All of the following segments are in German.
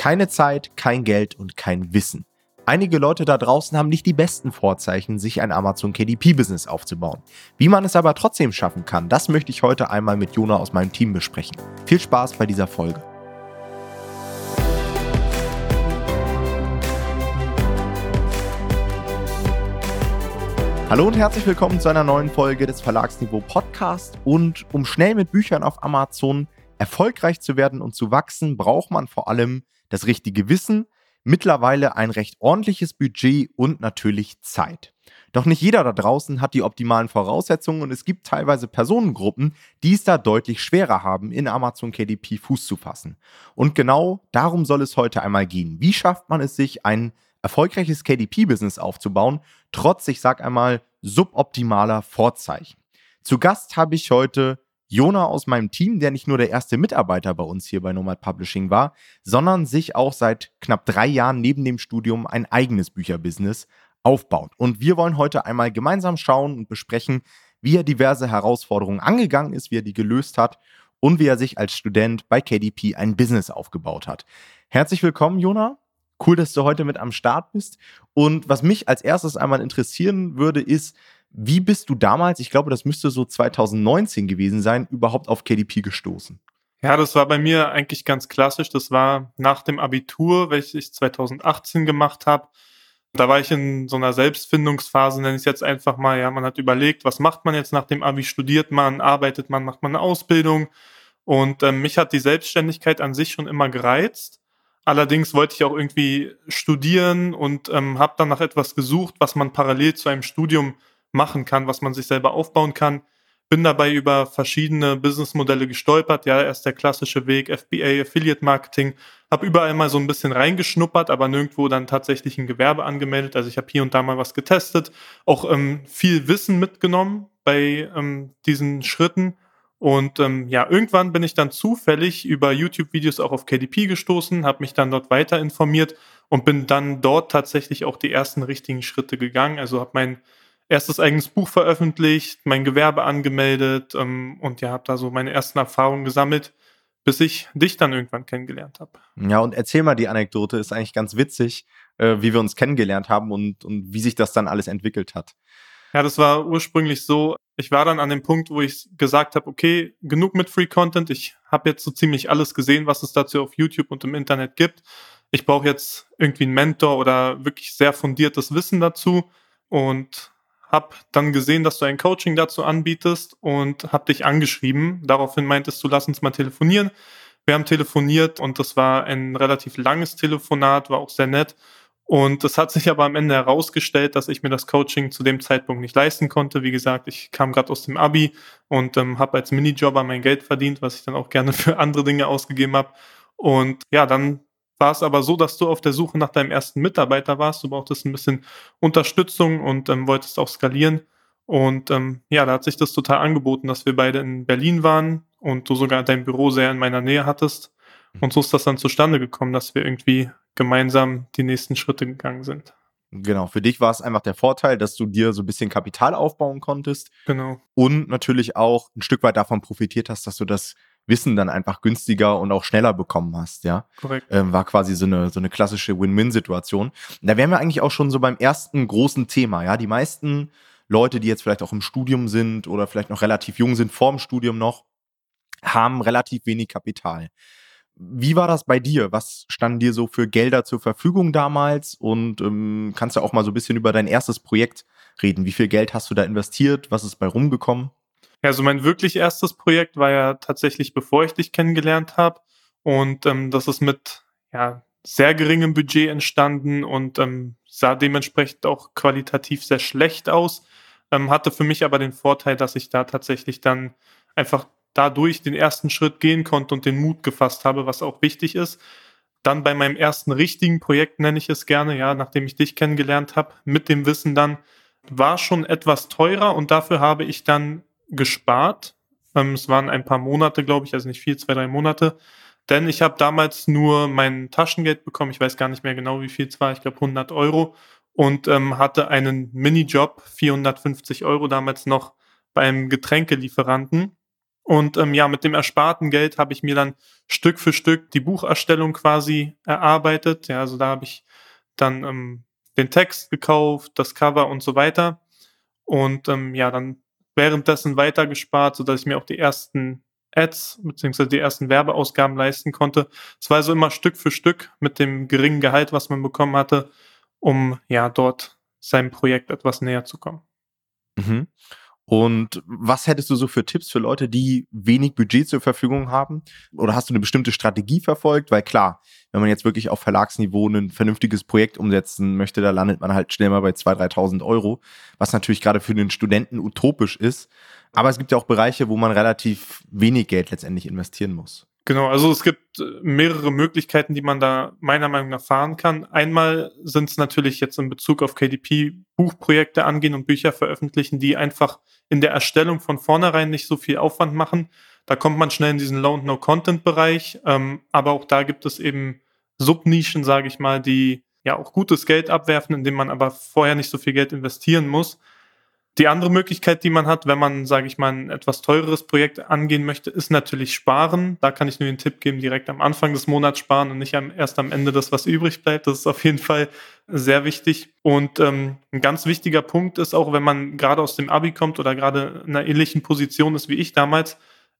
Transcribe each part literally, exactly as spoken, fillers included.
keine Zeit, kein Geld und kein Wissen. Einige Leute da draußen haben nicht die besten Vorzeichen, sich ein Amazon-K D P-Business aufzubauen. Wie man es aber trotzdem schaffen kann, das möchte ich heute einmal mit Jona aus meinem Team besprechen. Viel Spaß bei dieser Folge. Hallo und herzlich willkommen zu einer neuen Folge des Verlagsniveau Podcast. Und um schnell mit Büchern auf Amazon erfolgreich zu werden und zu wachsen, braucht man vor allem das richtige Wissen, mittlerweile ein recht ordentliches Budget und natürlich Zeit. Doch nicht jeder da draußen hat die optimalen Voraussetzungen und es gibt teilweise Personengruppen, die es da deutlich schwerer haben, in Amazon K D P Fuß zu fassen. Und genau darum soll es heute einmal gehen. Wie schafft man es sich, ein erfolgreiches K D P-Business aufzubauen, trotz, ich sag einmal, suboptimaler Vorzeichen? Zu Gast habe ich heute Jona aus meinem Team, der nicht nur der erste Mitarbeiter bei uns hier bei Nomad Publishing war, sondern sich auch seit knapp drei Jahren neben dem Studium ein eigenes Bücherbusiness aufbaut. Und wir wollen heute einmal gemeinsam schauen und besprechen, wie er diverse Herausforderungen angegangen ist, wie er die gelöst hat und wie er sich als Student bei K D P ein Business aufgebaut hat. Herzlich willkommen, Jona. Cool, dass du heute mit am Start bist. Und was mich als erstes einmal interessieren würde, ist, wie bist du damals, ich glaube, das müsste so zwanzig neunzehn gewesen sein, überhaupt auf K D P gestoßen? Ja, das war bei mir eigentlich ganz klassisch. Das war nach dem Abitur, welches ich zwanzig achtzehn gemacht habe. Da war ich in so einer Selbstfindungsphase, nenne ich es jetzt einfach mal. Ja, man hat überlegt, was macht man jetzt nach dem Abi? Studiert man, arbeitet man, macht man eine Ausbildung? Und äh, mich hat die Selbstständigkeit an sich schon immer gereizt. Allerdings wollte ich auch irgendwie studieren und ähm, habe dann nach etwas gesucht, was man parallel zu einem Studium machen kann, was man sich selber aufbauen kann. Bin dabei über verschiedene Businessmodelle gestolpert. Ja, erst der klassische Weg, F B A, Affiliate Marketing. Habe überall mal so ein bisschen reingeschnuppert, aber nirgendwo dann tatsächlich ein Gewerbe angemeldet. Also ich habe hier und da mal was getestet. Auch ähm, viel Wissen mitgenommen bei ähm, diesen Schritten. Und ähm, ja, irgendwann bin ich dann zufällig über YouTube-Videos auch auf K D P gestoßen, habe mich dann dort weiter informiert und bin dann dort tatsächlich auch die ersten richtigen Schritte gegangen. Also habe mein erstes eigenes Buch veröffentlicht, mein Gewerbe angemeldet ähm, und ja, habe da so meine ersten Erfahrungen gesammelt, bis ich dich dann irgendwann kennengelernt habe. Ja, und erzähl mal die Anekdote, ist eigentlich ganz witzig, äh, wie wir uns kennengelernt haben und, und wie sich das dann alles entwickelt hat. Ja, das war ursprünglich so, ich war dann an dem Punkt, wo ich gesagt habe, okay, genug mit Free Content, ich habe jetzt so ziemlich alles gesehen, was es dazu auf YouTube und im Internet gibt. Ich brauche jetzt irgendwie einen Mentor oder wirklich sehr fundiertes Wissen dazu und habe dann gesehen, dass du ein Coaching dazu anbietest und habe dich angeschrieben. Daraufhin meintest du, lass uns mal telefonieren. Wir haben telefoniert und das war ein relativ langes Telefonat, war auch sehr nett. Und es hat sich aber am Ende herausgestellt, dass ich mir das Coaching zu dem Zeitpunkt nicht leisten konnte. Wie gesagt, ich kam gerade aus dem Abi und ähm, habe als Minijobber mein Geld verdient, was ich dann auch gerne für andere Dinge ausgegeben habe. Und ja, dann war es aber so, dass du auf der Suche nach deinem ersten Mitarbeiter warst. Du brauchtest ein bisschen Unterstützung und ähm, wolltest auch skalieren. Und ähm, ja, da hat sich das total angeboten, dass wir beide in Berlin waren und du sogar dein Büro sehr in meiner Nähe hattest. Und so ist das dann zustande gekommen, dass wir irgendwie gemeinsam die nächsten Schritte gegangen sind. Genau, für dich war es einfach der Vorteil, dass du dir so ein bisschen Kapital aufbauen konntest. Genau. Und natürlich auch ein Stück weit davon profitiert hast, dass du das Wissen dann einfach günstiger und auch schneller bekommen hast, ja. Korrekt. Ähm, war quasi so eine, so eine klassische Win-Win-Situation. Da wären wir eigentlich auch schon so beim ersten großen Thema, ja. Die meisten Leute, die jetzt vielleicht auch im Studium sind oder vielleicht noch relativ jung sind, vorm Studium noch, haben relativ wenig Kapital. Wie war das bei dir? Was standen dir so für Gelder zur Verfügung damals? Und ähm, kannst du auch mal so ein bisschen über dein erstes Projekt reden? Wie viel Geld hast du da investiert? Was ist bei rumgekommen? Ja, also mein wirklich erstes Projekt war ja tatsächlich, bevor ich dich kennengelernt habe. Und ähm, das ist mit ja, sehr geringem Budget entstanden und ähm, sah dementsprechend auch qualitativ sehr schlecht aus. Ähm, hatte für mich aber den Vorteil, dass ich da tatsächlich dann einfach dadurch den ersten Schritt gehen konnte und den Mut gefasst habe, was auch wichtig ist. Dann bei meinem ersten richtigen Projekt, nenne ich es gerne, ja, nachdem ich dich kennengelernt habe, mit dem Wissen dann, war schon etwas teurer und dafür habe ich dann gespart. Ähm, es waren ein paar Monate, glaube ich, also nicht viel, zwei, drei Monate, denn ich habe damals nur mein Taschengeld bekommen, ich weiß gar nicht mehr genau, wie viel es war, ich glaube hundert Euro und ähm, hatte einen Minijob, vierhundertfünfzig Euro damals noch, bei einem Getränkelieferanten. Und ähm, ja, mit dem ersparten Geld habe ich mir dann Stück für Stück die Bucherstellung quasi erarbeitet. Ja, also da habe ich dann ähm, den Text gekauft, das Cover und so weiter. Und ähm, ja, dann währenddessen weiter gespart, sodass ich mir auch die ersten Ads bzw. die ersten Werbeausgaben leisten konnte. Es war also immer Stück für Stück mit dem geringen Gehalt, was man bekommen hatte, um ja dort seinem Projekt etwas näher zu kommen. Mhm. Und was hättest du so für Tipps für Leute, die wenig Budget zur Verfügung haben? Oder hast du eine bestimmte Strategie verfolgt? Weil klar, wenn man jetzt wirklich auf Verlagsniveau ein vernünftiges Projekt umsetzen möchte, da landet man halt schnell mal bei zweitausend, dreitausend Euro, was natürlich gerade für den Studenten utopisch ist. Aber es gibt ja auch Bereiche, wo man relativ wenig Geld letztendlich investieren muss. Genau, also es gibt mehrere Möglichkeiten, die man da meiner Meinung nach fahren kann. Einmal sind es natürlich jetzt in Bezug auf K D P Buchprojekte angehen und Bücher veröffentlichen, die einfach in der Erstellung von vornherein nicht so viel Aufwand machen. Da kommt man schnell in diesen Low-and-No-Content-Bereich. Ähm, aber auch da gibt es eben Subnischen, sage ich mal, die ja auch gutes Geld abwerfen, indem man aber vorher nicht so viel Geld investieren muss. Die andere Möglichkeit, die man hat, wenn man, sage ich mal, ein etwas teureres Projekt angehen möchte, ist natürlich sparen. Da kann ich nur den Tipp geben, direkt am Anfang des Monats sparen und nicht am, erst am Ende das, was übrig bleibt. Das ist auf jeden Fall sehr wichtig. Und ähm, ein ganz wichtiger Punkt ist auch, wenn man gerade aus dem Abi kommt oder gerade in einer ähnlichen Position ist wie ich damals,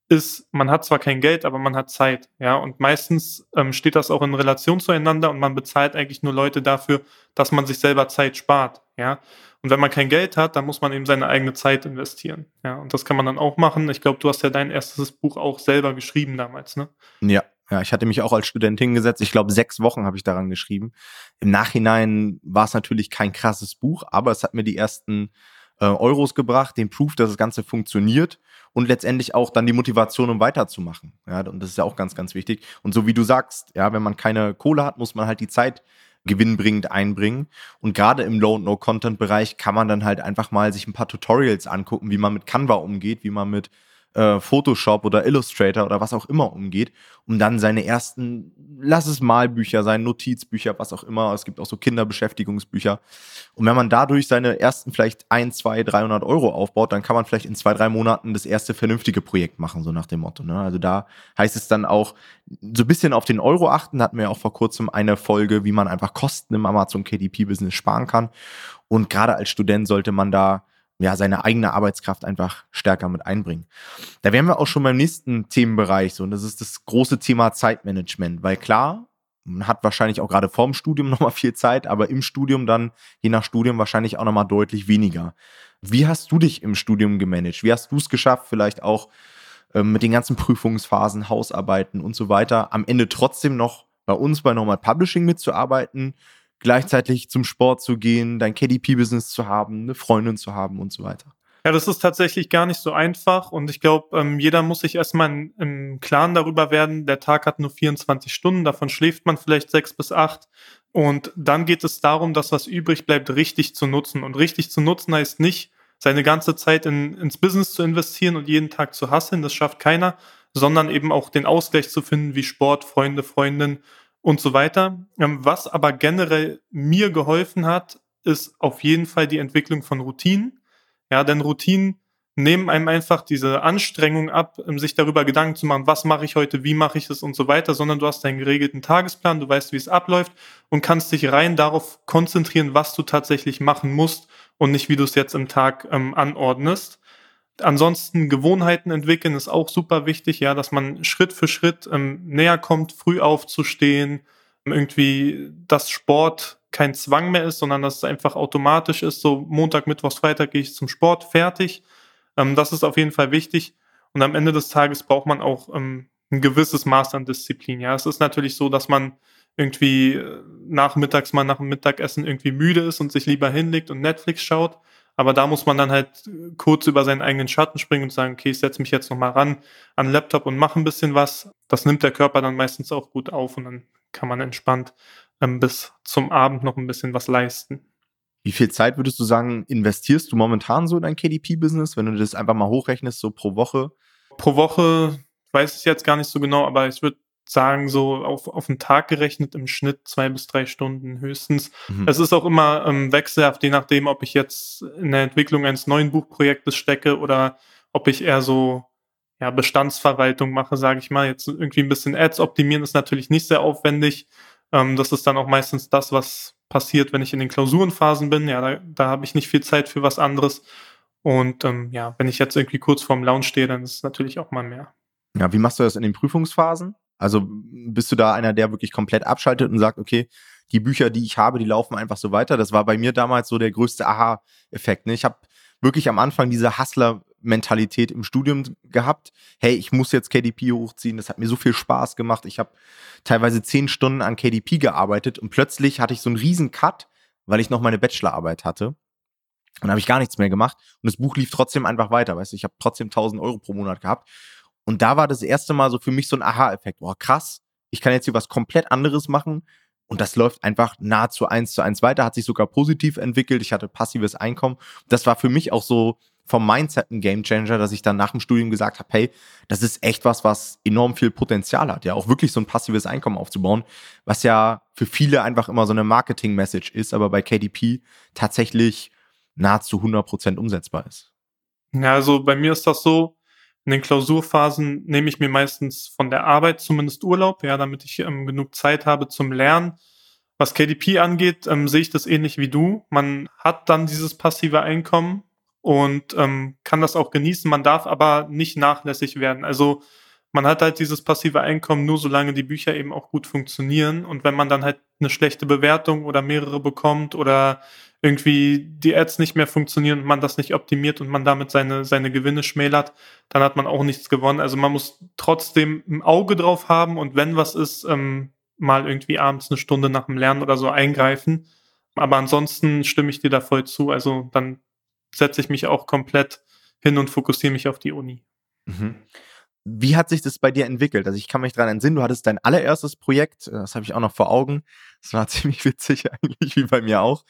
ist, man hat zwar kein Geld, aber man hat Zeit. Ja? Und meistens ähm, steht das auch in Relation zueinander und man bezahlt eigentlich nur Leute dafür, dass man sich selber Zeit spart. Ja? Und wenn man kein Geld hat, dann muss man eben seine eigene Zeit investieren. Ja, und das kann man dann auch machen. Ich glaube, du hast ja dein erstes Buch auch selber geschrieben damals, ne? Ja, ja, ich hatte mich auch als Student hingesetzt. Ich glaube, sechs Wochen habe ich daran geschrieben. Im Nachhinein war es natürlich kein krasses Buch, aber es hat mir die ersten äh, Euros gebracht, den Proof, dass das Ganze funktioniert und letztendlich auch dann die Motivation, um weiterzumachen. Ja, und das ist ja auch ganz, ganz wichtig. Und so wie du sagst, ja, wenn man keine Kohle hat, muss man halt die Zeit gewinnbringend einbringen. Und gerade im Low-and-No-Content-Bereich kann man dann halt einfach mal sich ein paar Tutorials angucken, wie man mit Canva umgeht, wie man mit äh, Photoshop oder Illustrator oder was auch immer umgeht, um dann seine ersten, lass es Malbücher sein, Notizbücher, was auch immer. Es gibt auch so Kinderbeschäftigungsbücher. Und wenn man dadurch seine ersten vielleicht ein, zwei, dreihundert Euro aufbaut, dann kann man vielleicht in zwei, drei Monaten das erste vernünftige Projekt machen, so nach dem Motto. Ne? Also da heißt es dann auch, so ein bisschen auf den Euro achten. Da hatten wir ja auch vor kurzem eine Folge, wie man einfach Kosten im Amazon K D P-Business sparen kann. Und gerade als Student sollte man da ja seine eigene Arbeitskraft einfach stärker mit einbringen. Da wären wir auch schon beim nächsten Themenbereich so, und das ist das große Thema Zeitmanagement, weil klar, man hat wahrscheinlich auch gerade vorm Studium nochmal viel Zeit, aber im Studium dann, je nach Studium, wahrscheinlich auch nochmal deutlich weniger. Wie hast du dich im Studium gemanagt? Wie hast du es geschafft, vielleicht auch äh, mit den ganzen Prüfungsphasen, Hausarbeiten und so weiter, am Ende trotzdem noch bei uns bei Nomad Publishing mitzuarbeiten, gleichzeitig zum Sport zu gehen, dein K D P-Business zu haben, eine Freundin zu haben und so weiter? Ja, das ist tatsächlich gar nicht so einfach und ich glaube, ähm, jeder muss sich erstmal im Klaren darüber werden, der Tag hat nur vierundzwanzig Stunden, davon schläft man vielleicht sechs bis acht und dann geht es darum, das, was übrig bleibt, richtig zu nutzen. Und richtig zu nutzen heißt nicht, seine ganze Zeit in, ins Business zu investieren und jeden Tag zu hustlen, das schafft keiner, sondern eben auch den Ausgleich zu finden, wie Sport, Freunde, Freundinnen und so weiter. Was aber generell mir geholfen hat, ist auf jeden Fall die Entwicklung von Routinen. Ja, denn Routinen nehmen einem einfach diese Anstrengung ab, sich darüber Gedanken zu machen, was mache ich heute, wie mache ich es und so weiter, sondern du hast deinen geregelten Tagesplan, du weißt, wie es abläuft und kannst dich rein darauf konzentrieren, was du tatsächlich machen musst und nicht, wie du es jetzt im Tag ähm, anordnest. Ansonsten Gewohnheiten entwickeln ist auch super wichtig, ja, dass man Schritt für Schritt ähm, näher kommt, früh aufzustehen, irgendwie, dass Sport kein Zwang mehr ist, sondern dass es einfach automatisch ist, so Montag, Mittwoch, Freitag gehe ich zum Sport, fertig. Ähm, das ist auf jeden Fall wichtig und am Ende des Tages braucht man auch ähm, ein gewisses Maß an Disziplin, ja. Es ist natürlich so, dass man irgendwie nachmittags mal nach dem Mittagessen irgendwie müde ist und sich lieber hinlegt und Netflix schaut. Aber da muss man dann halt kurz über seinen eigenen Schatten springen und sagen, okay, ich setze mich jetzt nochmal ran an den Laptop und mache ein bisschen was. Das nimmt der Körper dann meistens auch gut auf und dann kann man entspannt ähm, bis zum Abend noch ein bisschen was leisten. Wie viel Zeit würdest du sagen, investierst du momentan so in dein K D P-Business, wenn du das einfach mal hochrechnest, so pro Woche? Pro Woche weiß ich jetzt gar nicht so genau, aber ich würde sagen, so auf, auf den Tag gerechnet im Schnitt zwei bis drei Stunden höchstens. Mhm. Es ist auch immer ähm, wechselhaft, je nachdem, ob ich jetzt in der Entwicklung eines neuen Buchprojektes stecke oder ob ich eher so ja, Bestandsverwaltung mache, sage ich mal. Jetzt irgendwie ein bisschen Ads optimieren ist natürlich nicht sehr aufwendig. Ähm, das ist dann auch meistens das, was passiert, wenn ich in den Klausurenphasen bin. Ja, da, da habe ich nicht viel Zeit für was anderes. Und ähm, ja, wenn ich jetzt irgendwie kurz vorm Launch stehe, dann ist es natürlich auch mal mehr. Ja, wie machst du das in den Prüfungsphasen? Also bist du da einer, der wirklich komplett abschaltet und sagt, okay, die Bücher, die ich habe, die laufen einfach so weiter. Das war bei mir damals so der größte Aha-Effekt. Ne? Ich habe wirklich am Anfang diese Hustler-Mentalität im Studium gehabt. Hey, ich muss jetzt K D P hochziehen. Das hat mir so viel Spaß gemacht. Ich habe teilweise zehn Stunden an K D P gearbeitet und plötzlich hatte ich so einen riesen Cut, weil ich noch meine Bachelorarbeit hatte. Und dann habe ich gar nichts mehr gemacht. Und das Buch lief trotzdem einfach weiter. Weißt du, ich habe trotzdem tausend Euro pro Monat gehabt. Und da war das erste Mal so für mich so ein Aha-Effekt. Boah, krass, ich kann jetzt hier was komplett anderes machen. Und das läuft einfach nahezu eins zu eins weiter. Hat sich sogar positiv entwickelt. Ich hatte passives Einkommen. Das war für mich auch so vom Mindset ein Gamechanger, dass ich dann nach dem Studium gesagt habe, hey, das ist echt was, was enorm viel Potenzial hat. Ja, auch wirklich so ein passives Einkommen aufzubauen, was ja für viele einfach immer so eine Marketing-Message ist, aber bei K D P tatsächlich nahezu hundert Prozent umsetzbar ist. Ja, also bei mir ist das so, in den Klausurphasen nehme ich mir meistens von der Arbeit zumindest Urlaub, ja, damit ich ähm, genug Zeit habe zum Lernen. Was K D P angeht, ähm, sehe ich das ähnlich wie du. Man hat dann dieses passive Einkommen und ähm, kann das auch genießen. Man darf aber nicht nachlässig werden. Also man hat halt dieses passive Einkommen nur, solange die Bücher eben auch gut funktionieren. Und wenn man dann halt eine schlechte Bewertung oder mehrere bekommt oder irgendwie die Ads nicht mehr funktionieren und man das nicht optimiert und man damit seine, seine Gewinne schmälert, dann hat man auch nichts gewonnen. Also man muss trotzdem ein Auge drauf haben und wenn was ist, ähm, mal irgendwie abends eine Stunde nach dem Lernen oder so eingreifen. Aber ansonsten stimme ich dir da voll zu. Also dann setze ich mich auch komplett hin und fokussiere mich auf die Uni. Mhm. Wie hat sich das bei dir entwickelt? Also ich kann mich daran entsinnen, du hattest dein allererstes Projekt, das habe ich auch noch vor Augen. Das war ziemlich witzig eigentlich, wie bei mir auch.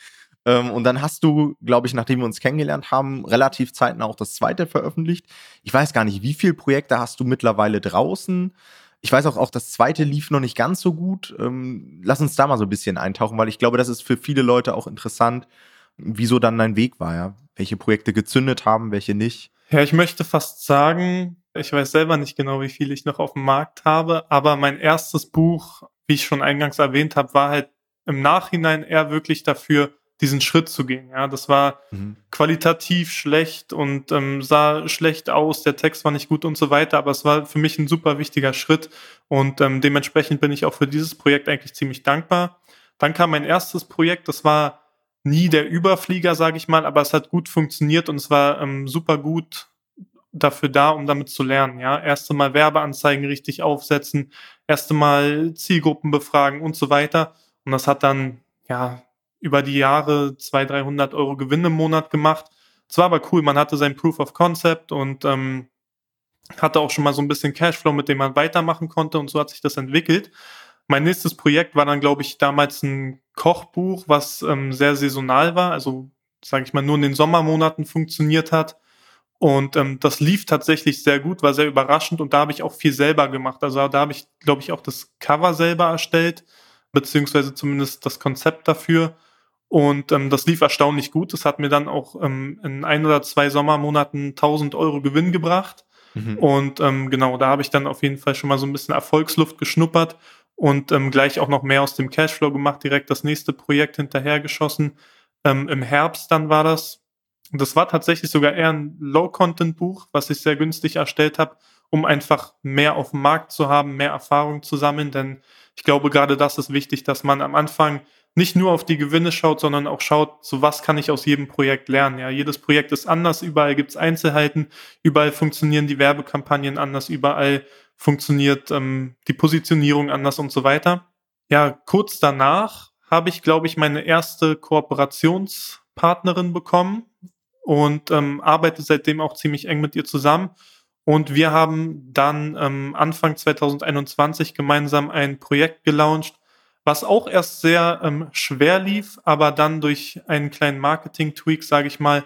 Und dann hast du, glaube ich, nachdem wir uns kennengelernt haben, relativ zeitnah auch das zweite veröffentlicht. Ich weiß gar nicht, wie viele Projekte hast du mittlerweile draußen? Ich weiß auch, auch das zweite lief noch nicht ganz so gut. Lass uns da mal so ein bisschen eintauchen, weil ich glaube, das ist für viele Leute auch interessant, wieso dann dein Weg war, ja? Welche Projekte gezündet haben, welche nicht. Ja, ich möchte fast sagen, ich weiß selber nicht genau, wie viele ich noch auf dem Markt habe, aber mein erstes Buch, wie ich schon eingangs erwähnt habe, war halt im Nachhinein eher wirklich dafür, diesen Schritt zu gehen. Ja, das war mhm. qualitativ schlecht und ähm, sah schlecht aus, der Text war nicht gut und so weiter, aber es war für mich ein super wichtiger Schritt und ähm, dementsprechend bin ich auch für dieses Projekt eigentlich ziemlich dankbar. Dann kam mein erstes Projekt, das war nie der Überflieger, sage ich mal, aber es hat gut funktioniert und es war ähm, super gut dafür da, um damit zu lernen. Ja, erste Mal Werbeanzeigen richtig aufsetzen, erste Mal Zielgruppen befragen und so weiter und das hat dann, ja, über die Jahre zweihundert, dreihundert Euro Gewinn im Monat gemacht. Es war aber cool, man hatte sein Proof of Concept und ähm, hatte auch schon mal so ein bisschen Cashflow, mit dem man weitermachen konnte und so hat sich das entwickelt. Mein nächstes Projekt war dann, glaube ich, damals ein Kochbuch, was ähm, sehr saisonal war, also sage ich mal nur in den Sommermonaten funktioniert hat und ähm, das lief tatsächlich sehr gut, war sehr überraschend und da habe ich auch viel selber gemacht. Also da habe ich, glaube ich, auch das Cover selber erstellt, beziehungsweise zumindest das Konzept dafür. Und ähm, das lief erstaunlich gut. Das hat mir dann auch ähm, in ein oder zwei Sommermonaten tausend Euro Gewinn gebracht. Mhm. Und ähm, genau, da habe ich dann auf jeden Fall schon mal so ein bisschen Erfolgsluft geschnuppert und ähm, gleich auch noch mehr aus dem Cashflow gemacht, direkt das nächste Projekt hinterhergeschossen. Ähm, im Herbst dann war das. Und das war tatsächlich sogar eher ein Low-Content-Buch, was ich sehr günstig erstellt habe, um einfach mehr auf dem Markt zu haben, mehr Erfahrung zu sammeln. Denn ich glaube, gerade das ist wichtig, dass man am Anfang nicht nur auf die Gewinne schaut, sondern auch schaut, so was kann ich aus jedem Projekt lernen. Ja, jedes Projekt ist anders, überall gibt es Einzelheiten, überall funktionieren die Werbekampagnen anders, überall funktioniert ähm, die Positionierung anders und so weiter. Ja, kurz danach habe ich, glaube ich, meine erste Kooperationspartnerin bekommen und ähm, arbeite seitdem auch ziemlich eng mit ihr zusammen. Und wir haben dann ähm, Anfang zweitausendeinundzwanzig gemeinsam ein Projekt gelauncht, was auch erst sehr ähm, schwer lief, aber dann durch einen kleinen Marketing-Tweak, sage ich mal,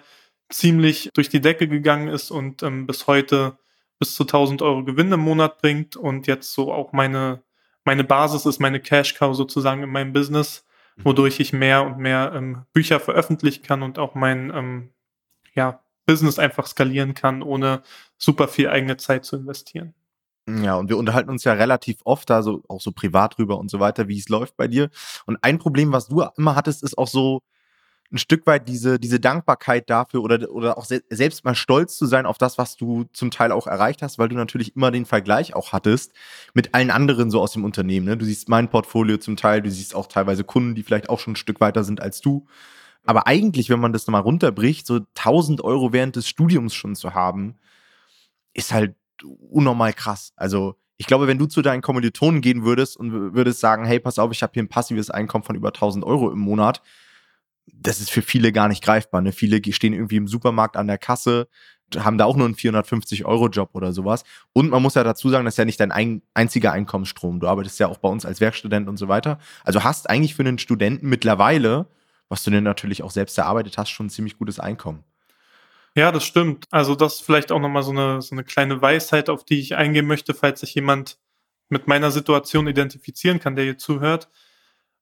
ziemlich durch die Decke gegangen ist und ähm, bis heute bis zu tausend Euro Gewinn im Monat bringt und jetzt so auch meine, meine Basis ist, meine Cash-Cow sozusagen in meinem Business, wodurch ich mehr und mehr ähm, Bücher veröffentlichen kann und auch mein ähm, ja, Business einfach skalieren kann, ohne super viel eigene Zeit zu investieren. Ja, und wir unterhalten uns ja relativ oft da, so, auch so privat drüber und so weiter, wie es läuft bei dir. Und ein Problem, was du immer hattest, ist auch so ein Stück weit diese, diese Dankbarkeit dafür oder, oder auch se- selbst mal stolz zu sein auf das, was du zum Teil auch erreicht hast, weil du natürlich immer den Vergleich auch hattest mit allen anderen so aus dem Unternehmen. Ne? Du siehst mein Portfolio zum Teil, du siehst auch teilweise Kunden, die vielleicht auch schon ein Stück weiter sind als du. Aber eigentlich, wenn man das nochmal runterbricht, so tausend Euro während des Studiums schon zu haben, ist halt unnormal krass. Also ich glaube, wenn du zu deinen Kommilitonen gehen würdest und würdest sagen, hey, pass auf, ich habe hier ein passives Einkommen von über tausend Euro im Monat, das ist für viele gar nicht greifbar. Ne? Viele stehen irgendwie im Supermarkt an der Kasse, haben da auch nur einen vierhundertfünfzig Euro Job oder sowas. Und man muss ja dazu sagen, das ist ja nicht dein ein, einziger Einkommensstrom. Du arbeitest ja auch bei uns als Werkstudent und so weiter. Also hast eigentlich für einen Studenten mittlerweile, was du denn natürlich auch selbst erarbeitet hast, schon ein ziemlich gutes Einkommen. Ja, das stimmt. Also das ist vielleicht auch nochmal so eine, so eine kleine Weisheit, auf die ich eingehen möchte, falls sich jemand mit meiner Situation identifizieren kann, der hier zuhört.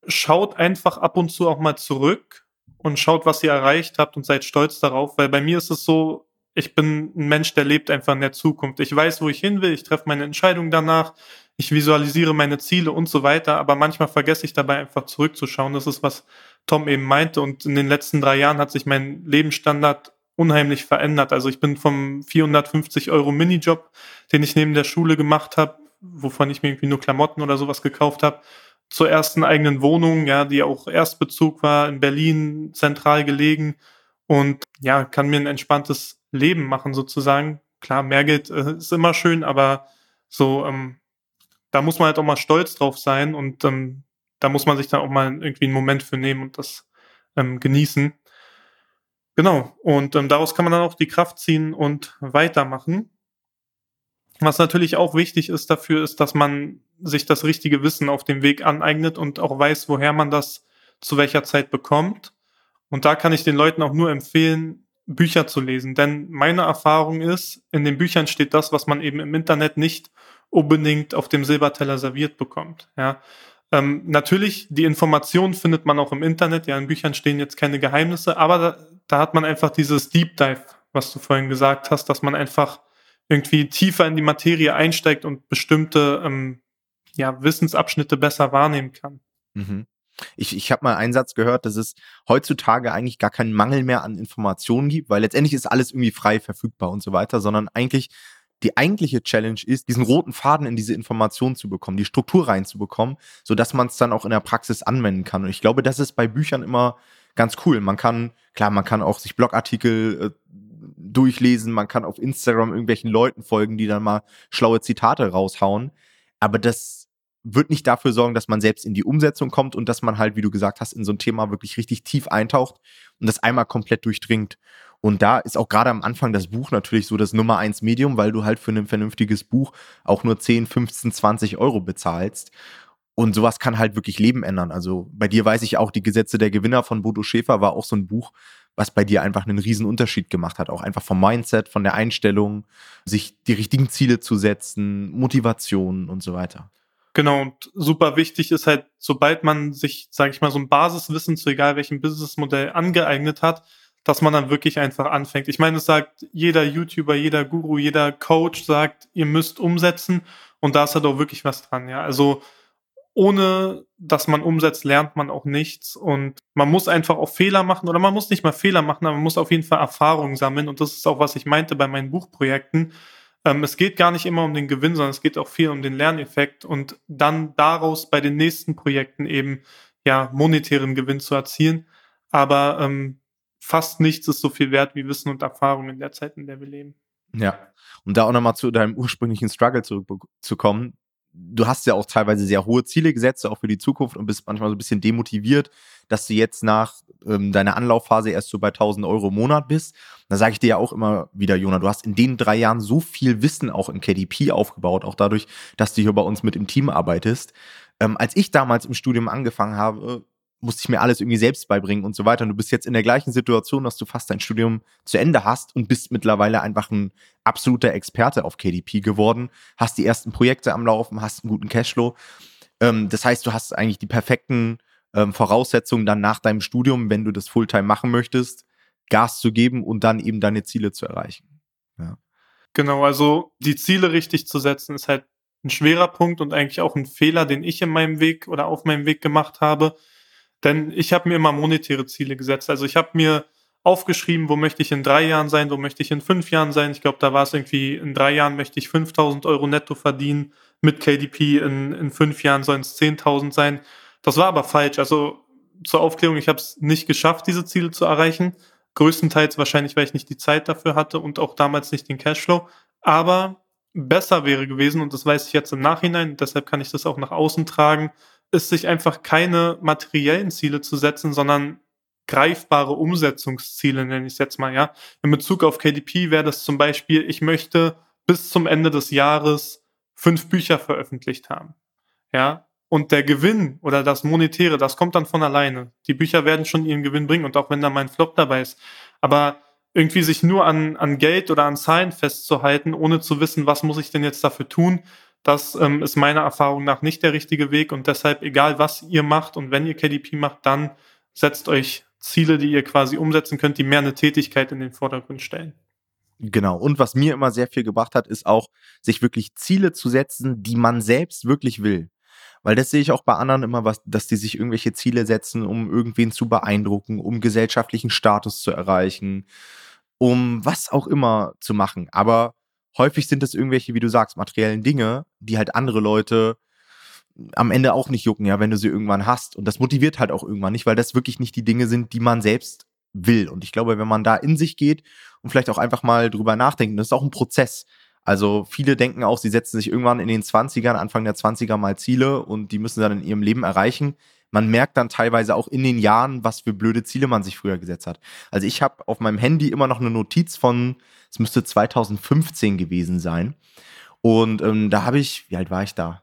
Schaut einfach ab und zu auch mal zurück und schaut, was ihr erreicht habt und seid stolz darauf, weil bei mir ist es so, ich bin ein Mensch, der lebt einfach in der Zukunft. Ich weiß, wo ich hin will, ich treffe meine Entscheidung danach, ich visualisiere meine Ziele und so weiter, aber manchmal vergesse ich dabei einfach zurückzuschauen. Das ist, was Tom eben meinte, und in den letzten drei Jahren hat sich mein Lebensstandard unheimlich verändert. Also ich bin vom vierhundertfünfzig Euro Minijob, den ich neben der Schule gemacht habe, wovon ich mir irgendwie nur Klamotten oder sowas gekauft habe, zur ersten eigenen Wohnung, ja, die auch Erstbezug war, in Berlin zentral gelegen, und ja, kann mir ein entspanntes Leben machen sozusagen. Klar, mehr Geld äh, ist immer schön, aber so, ähm, da muss man halt auch mal stolz drauf sein, und ähm, da muss man sich dann auch mal irgendwie einen Moment für nehmen und das ähm, genießen. Genau, und ähm, daraus kann man dann auch die Kraft ziehen und weitermachen. Was natürlich auch wichtig ist dafür, ist, dass man sich das richtige Wissen auf dem Weg aneignet und auch weiß, woher man das zu welcher Zeit bekommt. Und da kann ich den Leuten auch nur empfehlen, Bücher zu lesen. Denn meine Erfahrung ist, in den Büchern steht das, was man eben im Internet nicht unbedingt auf dem Silberteller serviert bekommt. Ja. Ähm, natürlich, die Informationen findet man auch im Internet. Ja, in Büchern stehen jetzt keine Geheimnisse, aber da, da hat man einfach dieses Deep Dive, was du vorhin gesagt hast, dass man einfach irgendwie tiefer in die Materie einsteigt und bestimmte ähm, ja, Wissensabschnitte besser wahrnehmen kann. Mhm. Ich, ich habe mal einen Satz gehört, dass es heutzutage eigentlich gar keinen Mangel mehr an Informationen gibt, weil letztendlich ist alles irgendwie frei verfügbar und so weiter, sondern eigentlich die eigentliche Challenge ist, diesen roten Faden in diese Information zu bekommen, die Struktur reinzubekommen, sodass man es dann auch in der Praxis anwenden kann. Und ich glaube, das ist bei Büchern immer ganz cool. Man kann, klar, man kann auch sich Blogartikel äh, durchlesen, man kann auf Instagram irgendwelchen Leuten folgen, die dann mal schlaue Zitate raushauen, aber das wird nicht dafür sorgen, dass man selbst in die Umsetzung kommt und dass man halt, wie du gesagt hast, in so ein Thema wirklich richtig tief eintaucht und das einmal komplett durchdringt. Und da ist auch gerade am Anfang das Buch natürlich so das Nummer eins Medium, weil du halt für ein vernünftiges Buch auch nur zehn, fünfzehn, zwanzig Euro bezahlst. Und sowas kann halt wirklich Leben ändern. Also bei dir weiß ich auch, die Gesetze der Gewinner von Bodo Schäfer war auch so ein Buch, was bei dir einfach einen riesen Unterschied gemacht hat. Auch einfach vom Mindset, von der Einstellung, sich die richtigen Ziele zu setzen, Motivationen und so weiter. Genau, und super wichtig ist halt, sobald man sich, sage ich mal, so ein Basiswissen zu egal welchem Businessmodell angeeignet hat, dass man dann wirklich einfach anfängt. Ich meine, es sagt jeder YouTuber, jeder Guru, jeder Coach sagt, ihr müsst umsetzen, und da ist halt auch wirklich was dran, ja. Also ohne, dass man umsetzt, lernt man auch nichts, und man muss einfach auch Fehler machen, oder man muss nicht mal Fehler machen, aber man muss auf jeden Fall Erfahrung sammeln, und das ist auch, was ich meinte bei meinen Buchprojekten. Ähm, es geht gar nicht immer um den Gewinn, sondern es geht auch viel um den Lerneffekt und dann daraus bei den nächsten Projekten eben ja monetären Gewinn zu erzielen, aber ähm, fast nichts ist so viel wert wie Wissen und Erfahrung in der Zeit, in der wir leben. Ja, um da auch nochmal zu deinem ursprünglichen Struggle zurückzukommen. Du hast ja auch teilweise sehr hohe Ziele gesetzt, auch für die Zukunft, und bist manchmal so ein bisschen demotiviert, dass du jetzt nach ähm, deiner Anlaufphase erst so bei tausend Euro im Monat bist. Da sage ich dir ja auch immer wieder, Jona, du hast in den drei Jahren so viel Wissen auch im K D P aufgebaut, auch dadurch, dass du hier bei uns mit im Team arbeitest. Ähm, als ich damals im Studium angefangen habe, musste ich mir alles irgendwie selbst beibringen und so weiter. Und du bist jetzt in der gleichen Situation, dass du fast dein Studium zu Ende hast und bist mittlerweile einfach ein absoluter Experte auf K D P geworden, hast die ersten Projekte am Laufen, hast einen guten Cashflow. Das heißt, du hast eigentlich die perfekten Voraussetzungen dann nach deinem Studium, wenn du das Fulltime machen möchtest, Gas zu geben und dann eben deine Ziele zu erreichen. Ja. Genau, also die Ziele richtig zu setzen ist halt ein schwerer Punkt und eigentlich auch ein Fehler, den ich in meinem Weg oder auf meinem Weg gemacht habe, denn ich habe mir immer monetäre Ziele gesetzt. Also ich habe mir aufgeschrieben, wo möchte ich in drei Jahren sein, wo möchte ich in fünf Jahren sein. Ich glaube, da war es irgendwie, in drei Jahren möchte ich fünftausend Euro netto verdienen, mit K D P in, in fünf Jahren sollen es zehntausend sein. Das war aber falsch. Also zur Aufklärung, ich habe es nicht geschafft, diese Ziele zu erreichen. Größtenteils wahrscheinlich, weil ich nicht die Zeit dafür hatte und auch damals nicht den Cashflow. Aber besser wäre gewesen, und das weiß ich jetzt im Nachhinein, deshalb kann ich das auch nach außen tragen, ist sich einfach keine materiellen Ziele zu setzen, sondern greifbare Umsetzungsziele, nenne ich es jetzt mal, ja. In Bezug auf K D P wäre das zum Beispiel, ich möchte bis zum Ende des Jahres fünf Bücher veröffentlicht haben, ja. Und der Gewinn oder das Monetäre, das kommt dann von alleine. Die Bücher werden schon ihren Gewinn bringen und auch wenn da mal ein Flop dabei ist. Aber irgendwie sich nur an, an Geld oder an Zahlen festzuhalten, ohne zu wissen, was muss ich denn jetzt dafür tun, das ähm, ist meiner Erfahrung nach nicht der richtige Weg und deshalb, egal was ihr macht und wenn ihr K D P macht, dann setzt euch Ziele, die ihr quasi umsetzen könnt, die mehr eine Tätigkeit in den Vordergrund stellen. Genau. Und was mir immer sehr viel gebracht hat, ist auch, sich wirklich Ziele zu setzen, die man selbst wirklich will. Weil das sehe ich auch bei anderen immer, was, dass die sich irgendwelche Ziele setzen, um irgendwen zu beeindrucken, um gesellschaftlichen Status zu erreichen, um was auch immer zu machen. Aber häufig sind das irgendwelche, wie du sagst, materiellen Dinge, die halt andere Leute am Ende auch nicht jucken, ja, wenn du sie irgendwann hast. Und das motiviert halt auch irgendwann nicht, weil das wirklich nicht die Dinge sind, die man selbst will. Und ich glaube, wenn man da in sich geht und vielleicht auch einfach mal drüber nachdenkt, das ist auch ein Prozess. Also viele denken auch, sie setzen sich irgendwann in den zwanzigern, Anfang der zwanziger mal Ziele und die müssen dann in ihrem Leben erreichen. Man merkt dann teilweise auch in den Jahren, was für blöde Ziele man sich früher gesetzt hat. Also ich habe auf meinem Handy immer noch eine Notiz von, es müsste zweitausendfünfzehn gewesen sein. Und ähm, da habe ich, wie alt war ich da?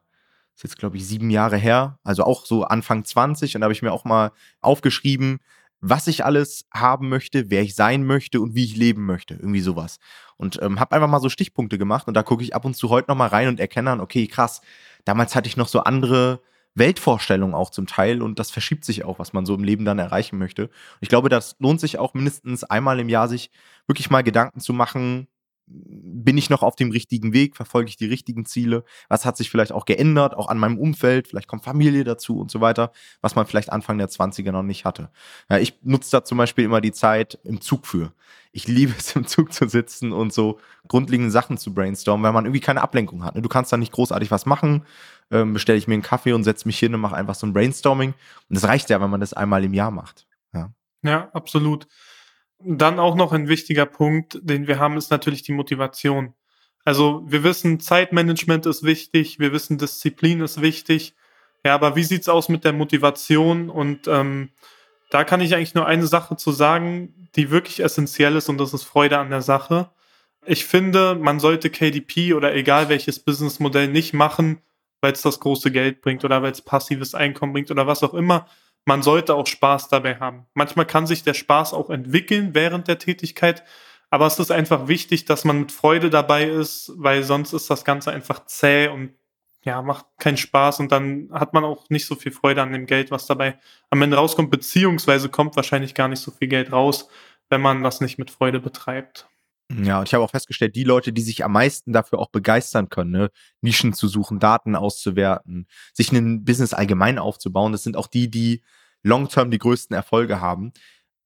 Das ist jetzt, glaube ich, sieben Jahre her. Also auch so Anfang zwanzig. Und da habe ich mir auch mal aufgeschrieben, was ich alles haben möchte, wer ich sein möchte und wie ich leben möchte. Irgendwie sowas. Und ähm, habe einfach mal so Stichpunkte gemacht und da gucke ich ab und zu heute nochmal rein und erkenne dann, okay, krass, damals hatte ich noch so andere Weltvorstellungen auch zum Teil und das verschiebt sich auch, was man so im Leben dann erreichen möchte. Und ich glaube, das lohnt sich auch mindestens einmal im Jahr, sich wirklich mal Gedanken zu machen, bin ich noch auf dem richtigen Weg, verfolge ich die richtigen Ziele, was hat sich vielleicht auch geändert, auch an meinem Umfeld, vielleicht kommt Familie dazu und so weiter, was man vielleicht Anfang der zwanziger noch nicht hatte. Ja, ich nutze da zum Beispiel immer die Zeit im Zug für. Ich liebe es, im Zug zu sitzen und so grundlegende Sachen zu brainstormen, weil man irgendwie keine Ablenkung hat. Du kannst da nicht großartig was machen, ähm, bestelle ich mir einen Kaffee und setze mich hin und mache einfach so ein Brainstorming. Und das reicht ja, wenn man das einmal im Jahr macht. Ja, ja, absolut. Dann auch noch ein wichtiger Punkt, den wir haben, ist natürlich die Motivation. Also wir wissen, Zeitmanagement ist wichtig, wir wissen, Disziplin ist wichtig. Ja, aber wie sieht's aus mit der Motivation? Und ähm, da kann ich eigentlich nur eine Sache zu sagen, die wirklich essentiell ist und das ist Freude an der Sache. Ich finde, man sollte K D P oder egal welches Businessmodell nicht machen, weil es das große Geld bringt oder weil es passives Einkommen bringt oder was auch immer. Man sollte auch Spaß dabei haben. Manchmal kann sich der Spaß auch entwickeln während der Tätigkeit, aber es ist einfach wichtig, dass man mit Freude dabei ist, weil sonst ist das Ganze einfach zäh und ja, macht keinen Spaß und dann hat man auch nicht so viel Freude an dem Geld, was dabei am Ende rauskommt, beziehungsweise kommt wahrscheinlich gar nicht so viel Geld raus, wenn man das nicht mit Freude betreibt. Ja, und ich habe auch festgestellt, die Leute, die sich am meisten dafür auch begeistern können, ne, Nischen zu suchen, Daten auszuwerten, sich ein Business allgemein aufzubauen, das sind auch die, die long-term die größten Erfolge haben,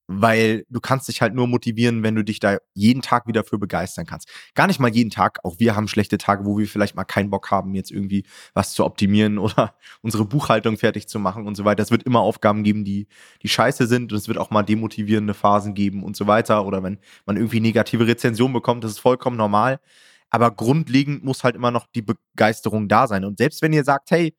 weil du kannst dich halt nur motivieren, wenn du dich da jeden Tag wieder für begeistern kannst. Gar nicht mal jeden Tag, auch wir haben schlechte Tage, wo wir vielleicht mal keinen Bock haben, jetzt irgendwie was zu optimieren oder unsere Buchhaltung fertig zu machen und so weiter. Es wird immer Aufgaben geben, die, die scheiße sind und es wird auch mal demotivierende Phasen geben und so weiter oder wenn man irgendwie negative Rezensionen bekommt, das ist vollkommen normal, aber grundlegend muss halt immer noch die Begeisterung da sein und selbst wenn ihr sagt, hey,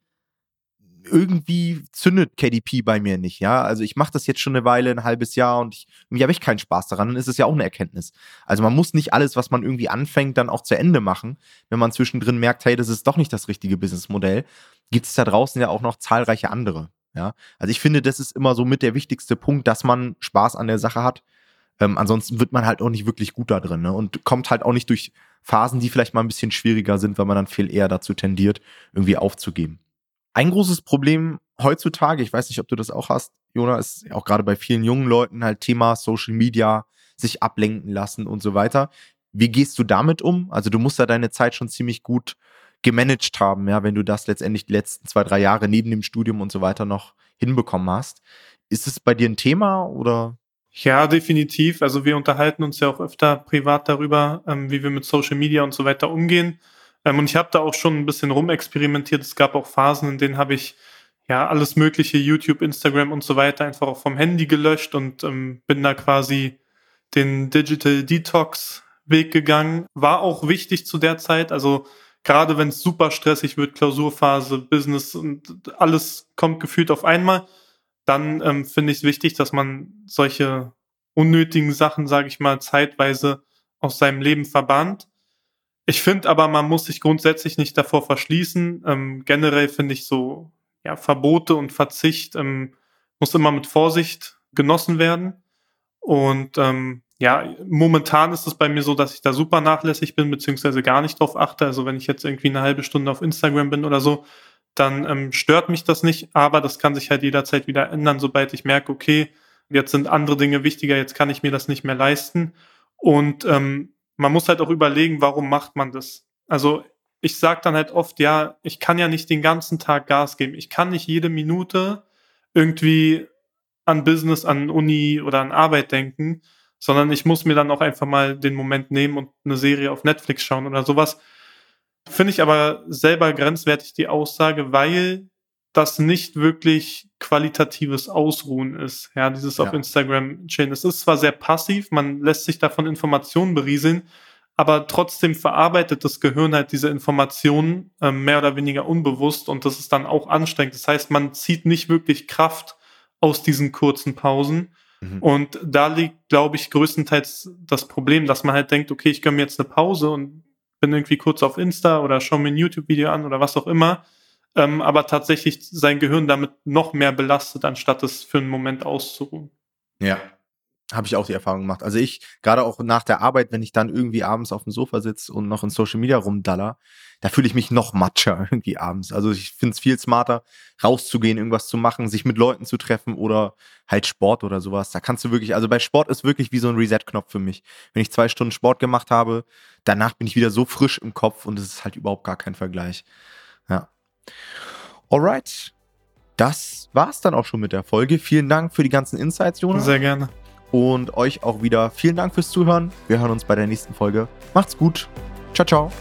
irgendwie zündet K D P bei mir nicht, ja, also ich mache das jetzt schon eine Weile, ein halbes Jahr und ich, irgendwie habe ich keinen Spaß daran, dann ist es ja auch eine Erkenntnis. Also man muss nicht alles, was man irgendwie anfängt, dann auch zu Ende machen, wenn man zwischendrin merkt, hey, das ist doch nicht das richtige Businessmodell, gibt es da draußen ja auch noch zahlreiche andere, ja, also ich finde, das ist immer so mit der wichtigste Punkt, dass man Spaß an der Sache hat, ähm, ansonsten wird man halt auch nicht wirklich gut da drin, ne? Und kommt halt auch nicht durch Phasen, die vielleicht mal ein bisschen schwieriger sind, weil man dann viel eher dazu tendiert, irgendwie aufzugeben. Ein großes Problem heutzutage, ich weiß nicht, ob du das auch hast, Jona, ist auch gerade bei vielen jungen Leuten halt Thema Social Media, sich ablenken lassen und so weiter. Wie gehst du damit um? Also du musst da deine Zeit schon ziemlich gut gemanagt haben, ja, wenn du das letztendlich die letzten zwei, drei Jahre neben dem Studium und so weiter noch hinbekommen hast. Ist es bei dir ein Thema oder? Ja, definitiv. Also wir unterhalten uns ja auch öfter privat darüber, ähm, wie wir mit Social Media und so weiter umgehen. Ähm, und ich habe da auch schon ein bisschen rumexperimentiert. Es gab auch Phasen, in denen habe ich ja alles mögliche, YouTube, Instagram und so weiter, einfach auch vom Handy gelöscht und ähm, bin da quasi den Digital Detox Weg gegangen. War auch wichtig zu der Zeit. Also gerade wenn es super stressig wird, Klausurphase, Business und alles kommt gefühlt auf einmal, dann ähm, finde ich es wichtig, dass man solche unnötigen Sachen, sage ich mal, zeitweise aus seinem Leben verbannt. Ich finde aber, man muss sich grundsätzlich nicht davor verschließen. Ähm, generell finde ich so ja, Verbote und Verzicht ähm, muss immer mit Vorsicht genossen werden. Und ähm, ja, momentan ist es bei mir so, dass ich da super nachlässig bin, beziehungsweise gar nicht drauf achte. Also wenn ich jetzt irgendwie eine halbe Stunde auf Instagram bin oder so, dann ähm, stört mich das nicht, aber das kann sich halt jederzeit wieder ändern, sobald ich merke, okay, jetzt sind andere Dinge wichtiger, jetzt kann ich mir das nicht mehr leisten. Und ähm, man muss halt auch überlegen, warum macht man das? Also ich sage dann halt oft, ja, ich kann ja nicht den ganzen Tag Gas geben. Ich kann nicht jede Minute irgendwie an Business, an Uni oder an Arbeit denken, sondern ich muss mir dann auch einfach mal den Moment nehmen und eine Serie auf Netflix schauen oder sowas. Finde ich aber selber grenzwertig, die Aussage, weil das nicht wirklich qualitatives Ausruhen ist. Ja, dieses ja. auf Instagram chillen. Es ist zwar sehr passiv, man lässt sich davon Informationen berieseln, aber trotzdem verarbeitet das Gehirn halt diese Informationen äh, mehr oder weniger unbewusst und das ist dann auch anstrengend. Das heißt, man zieht nicht wirklich Kraft aus diesen kurzen Pausen. Und da liegt, glaube ich, größtenteils das Problem, dass man halt denkt, okay, ich gönne mir jetzt eine Pause und bin irgendwie kurz auf Insta oder schaue mir ein YouTube-Video an oder was auch immer, ähm, aber tatsächlich sein Gehirn damit noch mehr belastet, anstatt es für einen Moment auszuruhen. Ja, habe ich auch die Erfahrung gemacht. Also ich, gerade auch nach der Arbeit, wenn ich dann irgendwie abends auf dem Sofa sitze und noch in Social Media rumdaller, da fühle ich mich noch matscher irgendwie abends. Also ich finde es viel smarter, rauszugehen, irgendwas zu machen, sich mit Leuten zu treffen oder halt Sport oder sowas. Da kannst du wirklich, also bei Sport ist wirklich wie so ein Reset-Knopf für mich. Wenn ich zwei Stunden Sport gemacht habe, danach bin ich wieder so frisch im Kopf und es ist halt überhaupt gar kein Vergleich. Ja. Alright. Das war's dann auch schon mit der Folge. Vielen Dank für die ganzen Insights, Jona. Sehr gerne. Und euch auch wieder vielen Dank fürs Zuhören. Wir hören uns bei der nächsten Folge. Macht's gut. Ciao, ciao.